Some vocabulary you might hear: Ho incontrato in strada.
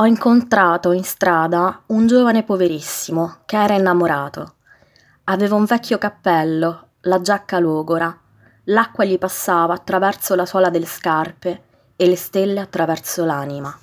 Ho incontrato in strada un giovane poverissimo che era innamorato. Aveva un vecchio cappello, la giacca logora, l'acqua gli passava attraverso la suola delle scarpe e le stelle attraverso l'anima.